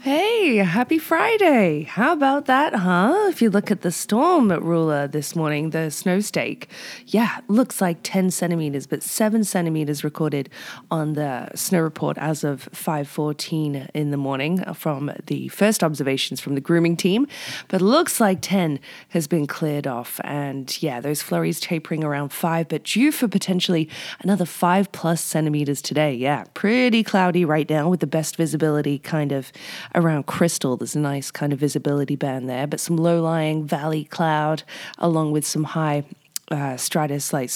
Hey, happy Friday. How about that, huh? If you look at the storm ruler this morning, the snowstake, yeah, looks like 10 centimeters, but 7 centimeters recorded on the snow report as of 5:14 in the morning from the first observations from the grooming team, but looks like 10 has been cleared off. And yeah, those flurries tapering around 5, but due for potentially another 5 plus centimeters today. Yeah, pretty cloudy right now with the best visibility kind of around Crystal. There's a nice kind of visibility band there, but some low-lying valley cloud along with some high stratus, like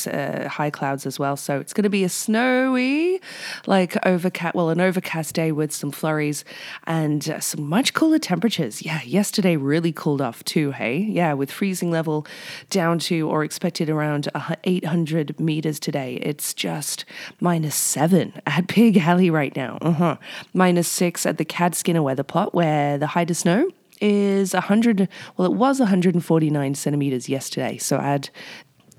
high clouds as well. So it's going to be a snowy, like an overcast day with some flurries and some much cooler temperatures. Yeah, yesterday really cooled off too, hey? Yeah, with freezing level down to or expected around 800 meters today. It's just -7 at Big Alley right now. -6 at the Cat Skinner weather plot where the height of snow is 149 centimeters yesterday. So add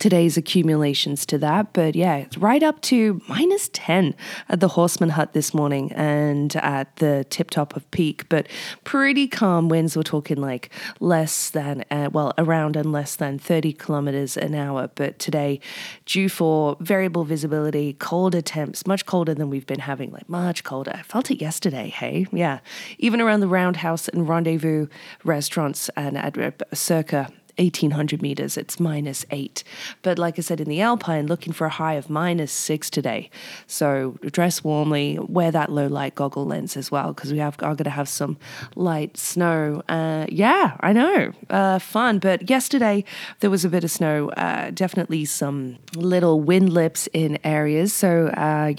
today's accumulations to that. But yeah, it's right up to -10 at the Horseman hut this morning and at the tip top of Peak, but pretty calm winds. We're talking like around and less than 30 kilometers an hour. But today, due for variable visibility, colder temps, much colder than we've been having, like much colder. I felt it yesterday, hey? Yeah. Even around the Roundhouse and Rendezvous restaurants and at circa 1,800 meters, it's -8. But like I said, in the Alpine, looking for a high of -6 today. So dress warmly, wear that low light goggle lens as well, because we are going to have some light snow. Fun. But yesterday there was a bit of snow, definitely some little wind lips in areas. So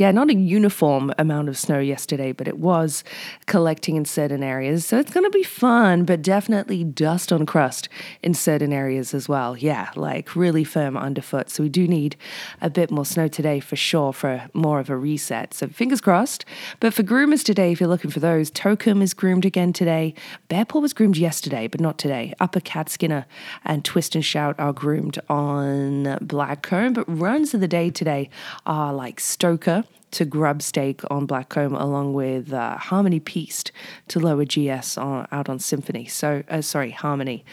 not a uniform amount of snow yesterday, but it was collecting in certain areas. So it's going to be fun, but definitely dust on crust in certain areas as well. Yeah, like really firm underfoot. So we do need a bit more snow today for sure for more of a reset. So fingers crossed. But for groomers today, if you're looking for those, Tokum is groomed again today. Bear Paw was groomed yesterday, but not today. Upper Cat Skinner and Twist and Shout are groomed on Blackcomb. But runs of the day today are like Stoker to Grubstake on Blackcomb, along with Harmony Piste to Lower GS out on Symphony. So, Harmony.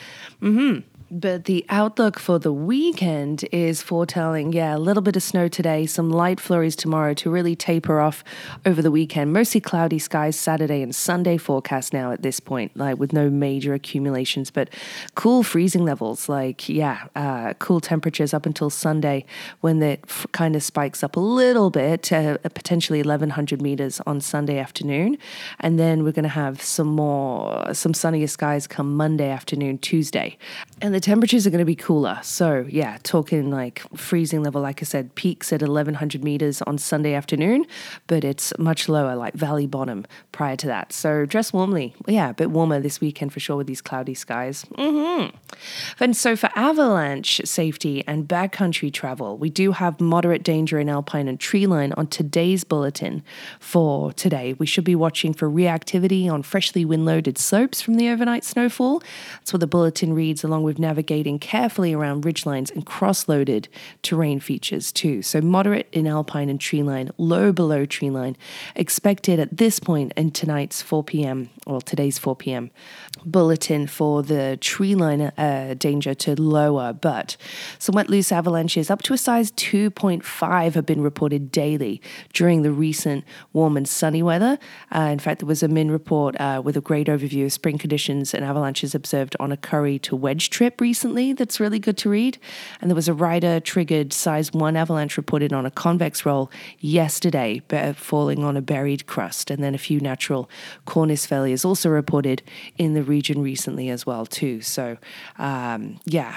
But the outlook for the weekend is foretelling, a little bit of snow today, some light flurries tomorrow to really taper off over the weekend. Mostly cloudy skies Saturday and Sunday forecast now at this point, like with no major accumulations, but cool freezing levels, cool temperatures up until Sunday when it kind of spikes up a little bit to potentially 1,100 meters on Sunday afternoon. And then we're going to have some sunnier skies come Monday afternoon, Tuesday. And the temperatures are going to be cooler. So yeah, talking like freezing level, like I said, peaks at 1,100 meters on Sunday afternoon, but it's much lower, like valley bottom prior to that. So dress warmly. Yeah, a bit warmer this weekend for sure with these cloudy skies. And so for avalanche safety and backcountry travel, we do have moderate danger in alpine and treeline on today's bulletin for today. We should be watching for reactivity on freshly wind-loaded slopes from the overnight snowfall. That's what the bulletin reads, along with navigating carefully around ridgelines and cross-loaded terrain features too. So moderate in alpine and treeline, low below treeline, expected at this point in today's 4 p.m. bulletin for the treeline danger to lower, but somewhat loose avalanches up to a size 2.5 have been reported daily during the recent warm and sunny weather. In fact, there was a MIN report with a great overview of spring conditions and avalanches observed on a Curry to Wedge trip recently that's really good to read. And there was a rider-triggered size 1 avalanche reported on a convex roll yesterday, falling on a buried crust. And then a few natural cornice failures also reported in the region recently as well too. So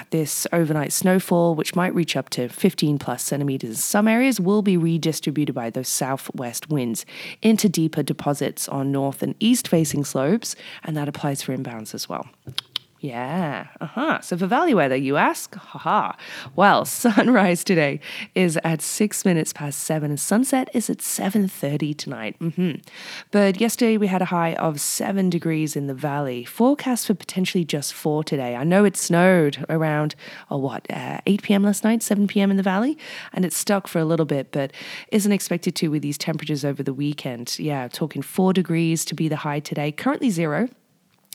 this overnight snowfall, which might reach up to 15 plus centimeters in some areas, will be redistributed by those southwest winds into deeper deposits on north and east-facing slopes, and that applies for inbounds as well. Yeah, So for valley weather, you ask? Well, sunrise today is at 7:06 and sunset is at 7:30 tonight. But yesterday we had a high of 7 degrees in the valley. Forecast for potentially just 4 today. I know it snowed around, 8 p.m. last night, 7 p.m. in the valley, and it stuck for a little bit, but isn't expected to with these temperatures over the weekend. Yeah, talking 4 degrees to be the high today. Currently 0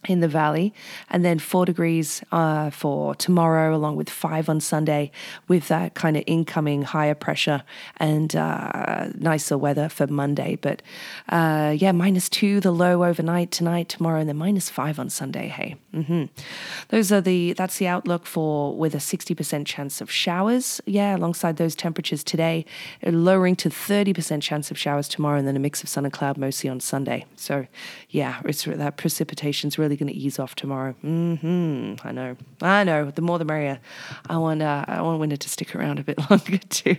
in the valley, and then 4 degrees for tomorrow, along with 5 on Sunday, with that kind of incoming higher pressure and nicer weather for Monday. But -2 the low overnight tonight, tomorrow, and then -5 on Sunday. Hey, that's the outlook for with a 60% chance of showers. Yeah, alongside those temperatures today, lowering to 30% chance of showers tomorrow, and then a mix of sun and cloud mostly on Sunday. So yeah, it's that precipitation's really going to ease off tomorrow. I know. The more the merrier. I want winter to stick around a bit longer too.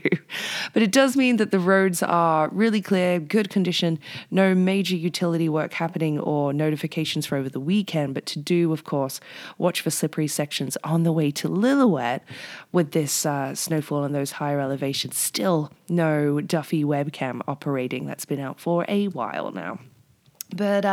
But it does mean that the roads are really clear, good condition, no major utility work happening or notifications for over the weekend. But to do, of course, watch for slippery sections on the way to Lillooet with this snowfall and those higher elevations. Still no Duffy webcam operating. That's been out for a while now. But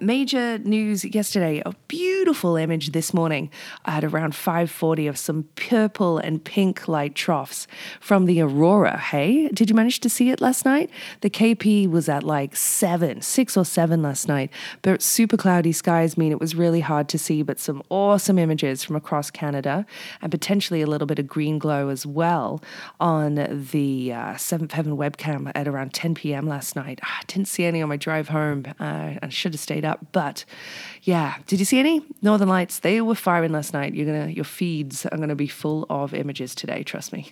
major news yesterday, a beautiful image this morning at around 5:40 of some purple and pink light troughs from the aurora. Hey, did you manage to see it last night? The KP was at 6 or 7 last night, but super cloudy skies mean it was really hard to see, but some awesome images from across Canada and potentially a little bit of green glow as well on the Seventh Heaven webcam at around 10 p.m. last night. I didn't see any on my drive home. I should have stayed up, but yeah. Did you see any Northern Lights? They were firing last night. Your feeds are gonna be full of images today. Trust me.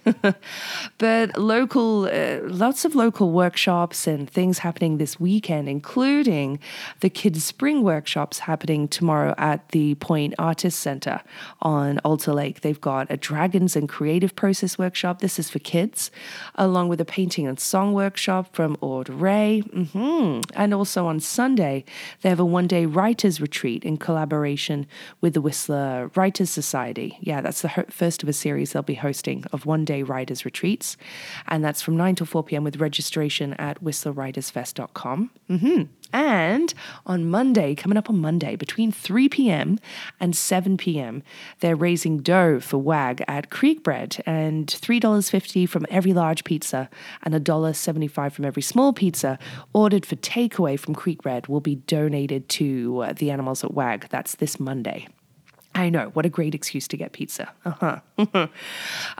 But lots of local workshops and things happening this weekend, including the Kids Spring workshops happening tomorrow at the Point Artist Center on Alta Lake. They've got a Dragons and Creative Process workshop. This is for kids, along with a painting and song workshop from Aud Ray, and also on Sunday, they have a one-day writers retreat in collaboration with the Whistler Writers Society. Yeah, that's the first of a series they'll be hosting of one-day writers retreats. And that's from 9 to 4 p.m. with registration at whistlerwritersfest.com. And on Monday, coming up on Monday, between 3 p.m. and 7 p.m., they're raising dough for WAG at Creek Bread, and $3.50 from every large pizza and $1.75 from every small pizza ordered for takeaway from Creek Bread will be donated to the animals at WAG. That's this Monday. I know, what a great excuse to get pizza.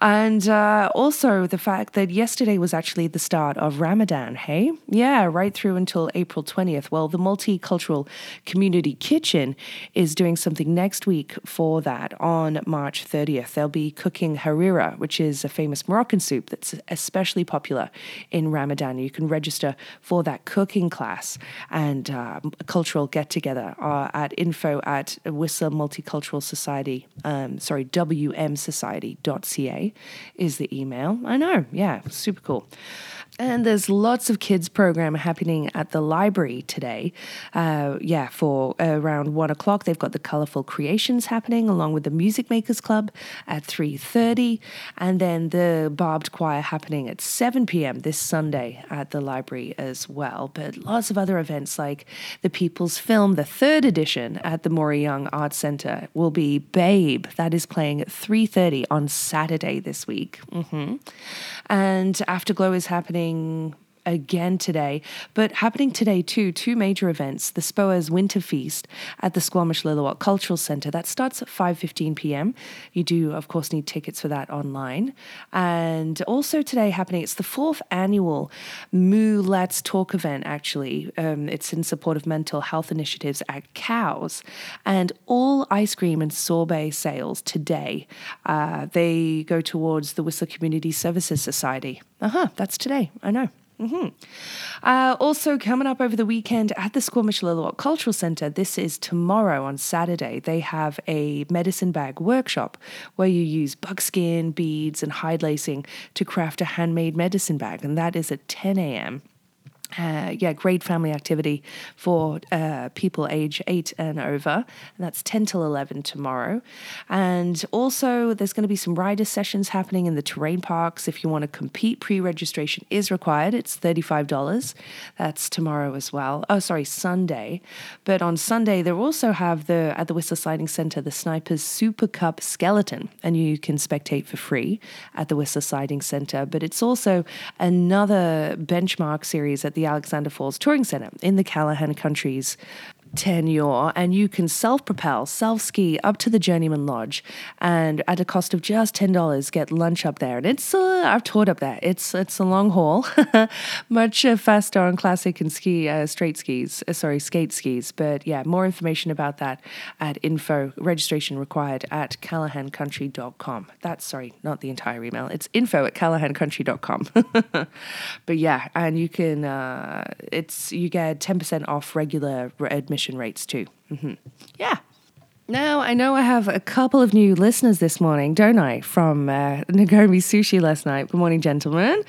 And also the fact that yesterday was actually the start of Ramadan, hey? Yeah, right through until April 20th. Well, the Multicultural Community Kitchen is doing something next week for that on March 30th. They'll be cooking Harira, which is a famous Moroccan soup that's especially popular in Ramadan. You can register for that cooking class and a cultural get-together at wmsociety.ca is the email. I know, yeah, super cool. And there's lots of kids program happening at the library today. For around 1 o'clock, they've got the Colorful Creations happening along with the Music Makers Club at 3:30, and then the Barbed Choir happening at 7 p.m. this Sunday at the library as well. But lots of other events like the People's Film, the 3rd edition at the Maury Young Arts Centre will be Babe. That is playing at 3:30 on Saturday this week. And Afterglow is happening again today, but happening today too, 2 major events. The SPOA's Winter Feast at the Squamish Lil'wat Cultural Centre. That starts at 5:15 p.m. You do, of course, need tickets for that online. And also today happening, it's the 4th annual Moo Let's Talk event, actually. It's in support of mental health initiatives at COWS. And all ice cream and sorbet sales today, they go towards the Whistler Community Services Society. That's today, I know. Also coming up over the weekend at the Squamish Lil'wat Cultural Centre, this is tomorrow on Saturday, they have a medicine bag workshop where you use buckskin, beads and hide lacing to craft a handmade medicine bag, and that is at 10 a.m. Great family activity for people age 8 and over. And that's 10 till 11 tomorrow. And also there's going to be some rider sessions happening in the terrain parks. If you want to compete, pre-registration is required. It's $35. That's tomorrow as well. Oh, sorry, Sunday. But on Sunday, they also have at the Whistler Sliding Center, the Snipers Super Cup Skeleton. And you can spectate for free at the Whistler Sliding Center. But it's also another benchmark series at the Alexander Falls Touring Center in the Callaghan Country's tenure, and you can self-propel, self-ski up to the Journeyman Lodge, and at a cost of just $10 get lunch up there. And it's I've toured up there. It's a long haul, much faster on classic and skate skis. But yeah, more information about that at info, registration required at CallaghanCountry.com. That's sorry, not the entire email. It's info at CallaghanCountry.com. But yeah, and you can you get 10% off regular admission rates too. Mm-hmm. Yeah. Now, I know I have a couple of new listeners this morning, don't I? From Nagomi Sushi last night. Good morning, gentlemen.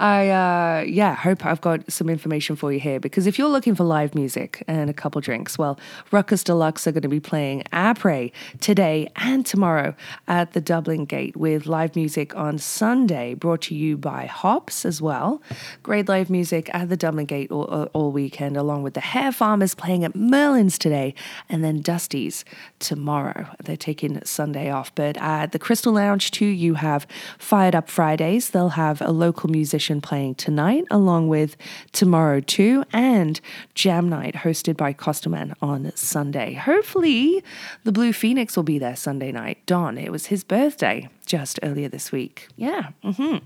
I hope I've got some information for you here, because if you're looking for live music and a couple drinks, well, Ruckus Deluxe are going to be playing Après today and tomorrow at the Dublin Gate, with live music on Sunday brought to you by Hops as well. Great live music at the Dublin Gate all weekend, along with the Hair Farmers playing at Merlin's today, and then Dusty's tomorrow. They're taking Sunday off. But at the Crystal Lounge too, you have Fired Up Fridays. They'll have a local musician playing tonight, along with tomorrow too, and Jam Night hosted by Costerman on Sunday. Hopefully the Blue Phoenix will be there Sunday night. Don, it was his birthday just earlier this week. Yeah. Mm-hmm.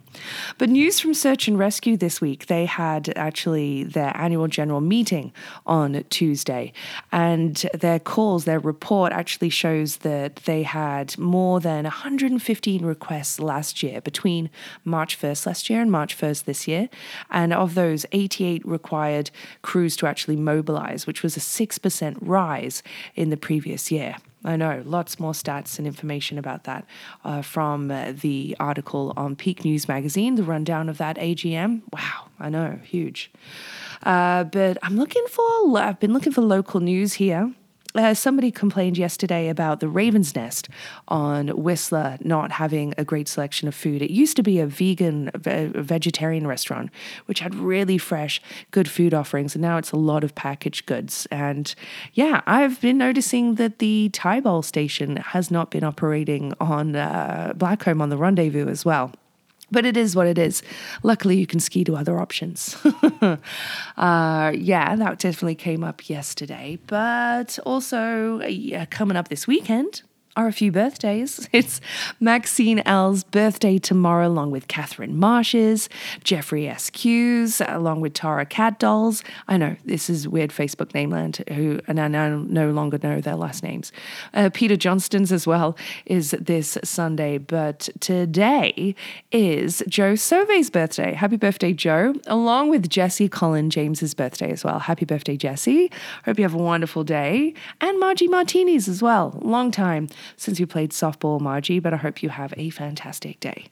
But news from Search and Rescue this week. They had actually their annual general meeting on Tuesday, and their report actually shows that they had more than 115 requests last year, between March 1st last year and March 1st this year. And of those, 88 required crews to actually mobilize, which was a 6% rise in the previous year. I know, lots more stats and information about that from the article on Peak News Magazine, the rundown of that AGM. Wow, I know, huge. But I've been looking for local news here. Somebody complained yesterday about the Raven's Nest on Whistler not having a great selection of food. It used to be a vegan, vegetarian restaurant, which had really fresh, good food offerings, and now it's a lot of packaged goods. And yeah, I've been noticing that the Thai Bowl station has not been operating on Blackcomb on the Rendezvous as well. But it is what it is. Luckily, you can ski to other options. That definitely came up yesterday. But also coming up this weekend are a few birthdays. It's Maxine L's birthday tomorrow, along with Catherine Marsh's, Jeffrey SQ's, along with Tara Cat Dolls. I know, this is weird Facebook name land, and I no longer know their last names. Peter Johnston's as well is this Sunday, but today is Joe Sauve's birthday. Happy birthday, Joe, along with Jesse Colin James's birthday as well. Happy birthday, Jesse. Hope you have a wonderful day. And Margie Martini's as well. Long time since you played softball, Margie, but I hope you have a fantastic day.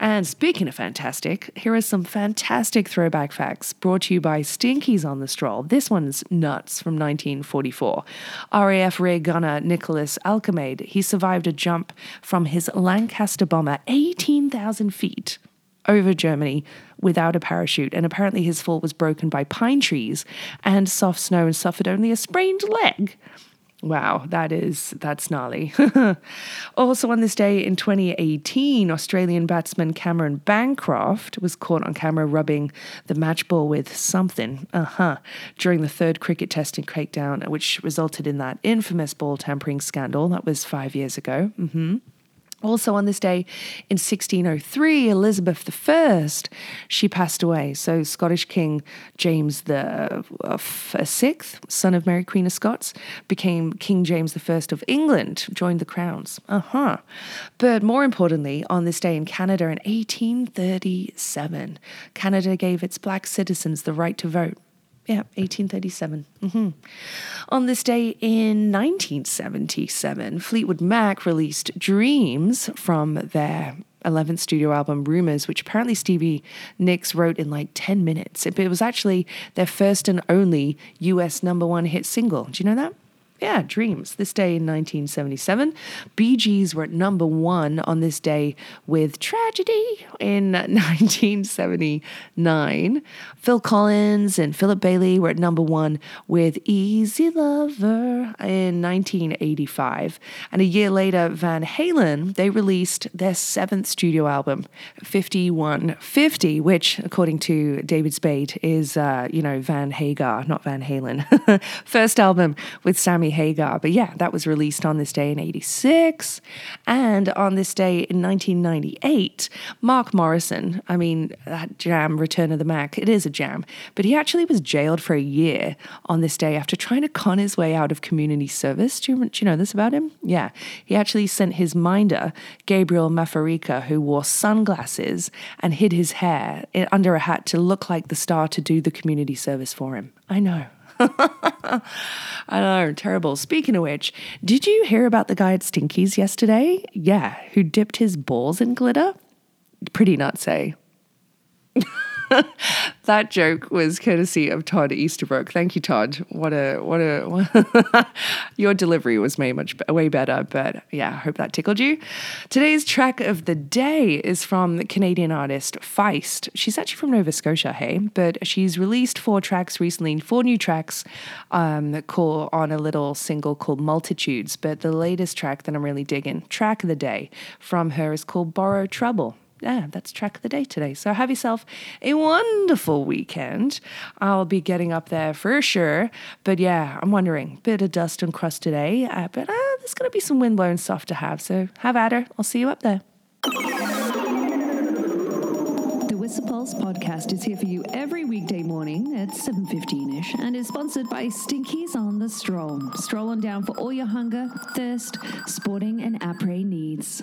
And speaking of fantastic, here are some fantastic throwback facts brought to you by Stinkies on the Stroll. This one's nuts, from 1944. RAF Rear Gunner Nicholas Alcamade, he survived a jump from his Lancaster bomber 18,000 feet over Germany without a parachute, and apparently his fall was broken by pine trees and soft snow and suffered only a sprained leg. Wow, that's gnarly. Also on this day in 2018, Australian batsman Cameron Bancroft was caught on camera rubbing the match ball with something during the third cricket test in Craigdown, which resulted in that infamous ball tampering scandal. That was 5 years ago. Mm-hmm. Also on this day in 1603, Elizabeth I, she passed away. So Scottish King James the Sixth, son of Mary Queen of Scots, became King James I of England, joined the crowns. But more importantly, on this day in Canada in 1837, Canada gave its black citizens the right to vote. Yeah, 1837. Mm-hmm. On this day in 1977, Fleetwood Mac released Dreams from their 11th studio album, Rumors, which apparently Stevie Nicks wrote in like 10 minutes. It was actually their first and only US #1 hit single. Do you know that? Yeah, Dreams. This day in 1977, Bee Gees were at #1 on this day with Tragedy in 1979. Phil Collins and Philip Bailey were at #1 with Easy Lover in 1985. And a year later, Van Halen, they released their 7th studio album, 5150, which, according to David Spade, is, Van Hagar, not Van Halen. First album with Sammy Hagar. But yeah, that was released on this day in 86. And on this day in 1998, Mark Morrison, I mean, that jam, Return of the Mac, it is a jam, but he actually was jailed for a year on this day after trying to con his way out of community service. Do you know this about him? Yeah. He actually sent his minder, Gabriel Mafarika, who wore sunglasses and hid his hair under a hat to look like the star, to do the community service for him. I know. I know, terrible. Speaking of which, did you hear about the guy at Stinky's yesterday? Yeah, who dipped his balls in glitter? Pretty nuts, eh? That joke was courtesy of Todd Easterbrook. Thank you, Todd. What a your delivery was made way better, but yeah, I hope that tickled you. Today's track of the day is from the Canadian artist Feist. She's actually from Nova Scotia, hey, but she's released 4 tracks recently, 4 new tracks on a little single called Multitudes, but the latest track that I'm really digging, track of the day from her, is called Borrow Trouble. Yeah, that's track of the day today. So have yourself a wonderful weekend. I'll be getting up there for sure. But yeah, I'm wondering, bit of dust and crust today. But there's going to be some wind blowing stuff to have. So have at her. I'll see you up there. The Whistler Pulse podcast is here for you every weekday morning at 7:15ish and is sponsored by Stinkies on the Stroll. Stroll on down for all your hunger, thirst, sporting and après needs.